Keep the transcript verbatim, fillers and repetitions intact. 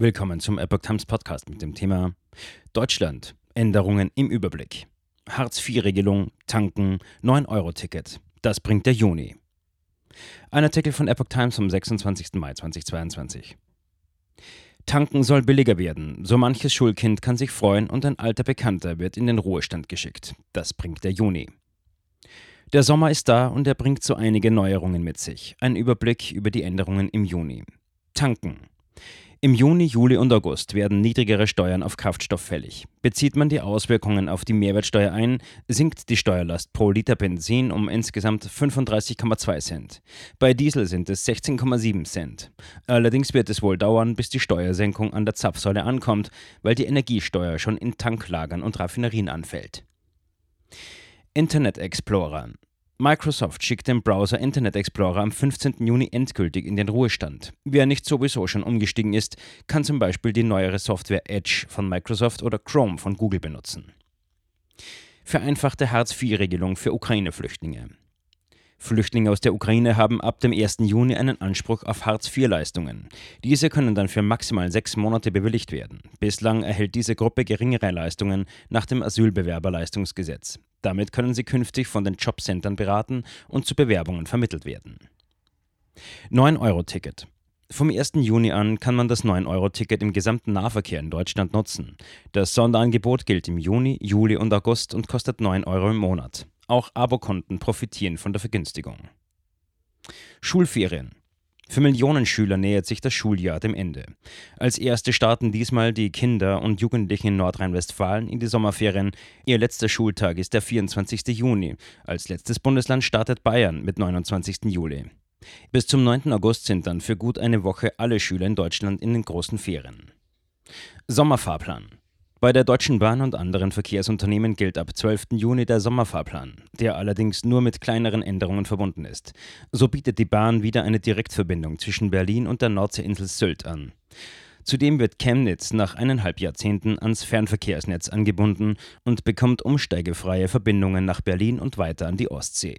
Willkommen zum Epoch Times Podcast mit dem Thema Deutschland, Änderungen im Überblick. Hartz vier Regelung, tanken, neun Euro Ticket. Das bringt der Juni. Ein Artikel von Epoch Times vom sechsundzwanzigsten Mai zweitausendzweiundzwanzig. Tanken soll billiger werden. So manches Schulkind kann sich freuen und ein alter Bekannter wird in den Ruhestand geschickt. Das bringt der Juni. Der Sommer ist da und er bringt so einige Neuerungen mit sich. Ein Überblick über die Änderungen im Juni. Tanken. Im Juni, Juli und August werden niedrigere Steuern auf Kraftstoff fällig. Bezieht man die Auswirkungen auf die Mehrwertsteuer ein, sinkt die Steuerlast pro Liter Benzin um insgesamt fünfunddreißig Komma zwei Cent. Bei Diesel sind es sechzehn Komma sieben Cent. Allerdings wird es wohl dauern, bis die Steuersenkung an der Zapfsäule ankommt, weil die Energiesteuer schon in Tanklagern und Raffinerien anfällt. Internet Explorer. Microsoft schickt den Browser Internet Explorer am fünfzehnten Juni endgültig in den Ruhestand. Wer nicht sowieso schon umgestiegen ist, kann zum Beispiel die neuere Software Edge von Microsoft oder Chrome von Google benutzen. Vereinfachte Hartz vier Regelung für Ukraine-Flüchtlinge. Flüchtlinge aus der Ukraine haben ab dem ersten Juni einen Anspruch auf Hartz vier Leistungen. Diese können dann für maximal sechs Monate bewilligt werden. Bislang erhält diese Gruppe geringere Leistungen nach dem Asylbewerberleistungsgesetz. Damit können sie künftig von den Jobcentern beraten und zu Bewerbungen vermittelt werden. neun Euro Ticket. Vom ersten Juni an kann man das neun Euro Ticket im gesamten Nahverkehr in Deutschland nutzen. Das Sonderangebot gilt im Juni, Juli und August und kostet neun Euro im Monat. Auch Abokunden profitieren von der Vergünstigung. Schulferien. Für Millionen Schüler nähert sich das Schuljahr dem Ende. Als erste starten diesmal die Kinder und Jugendlichen in Nordrhein-Westfalen in die Sommerferien. Ihr letzter Schultag ist der vierundzwanzigste Juni. Als letztes Bundesland startet Bayern mit neunundzwanzigsten Juli. Bis zum neunten August sind dann für gut eine Woche alle Schüler in Deutschland in den großen Ferien. Sommerfahrplan. Bei der Deutschen Bahn und anderen Verkehrsunternehmen gilt ab zwölften Juni der Sommerfahrplan, der allerdings nur mit kleineren Änderungen verbunden ist. So bietet die Bahn wieder eine Direktverbindung zwischen Berlin und der Nordseeinsel Sylt an. Zudem wird Chemnitz nach eineinhalb Jahrzehnten ans Fernverkehrsnetz angebunden und bekommt umsteigefreie Verbindungen nach Berlin und weiter an die Ostsee.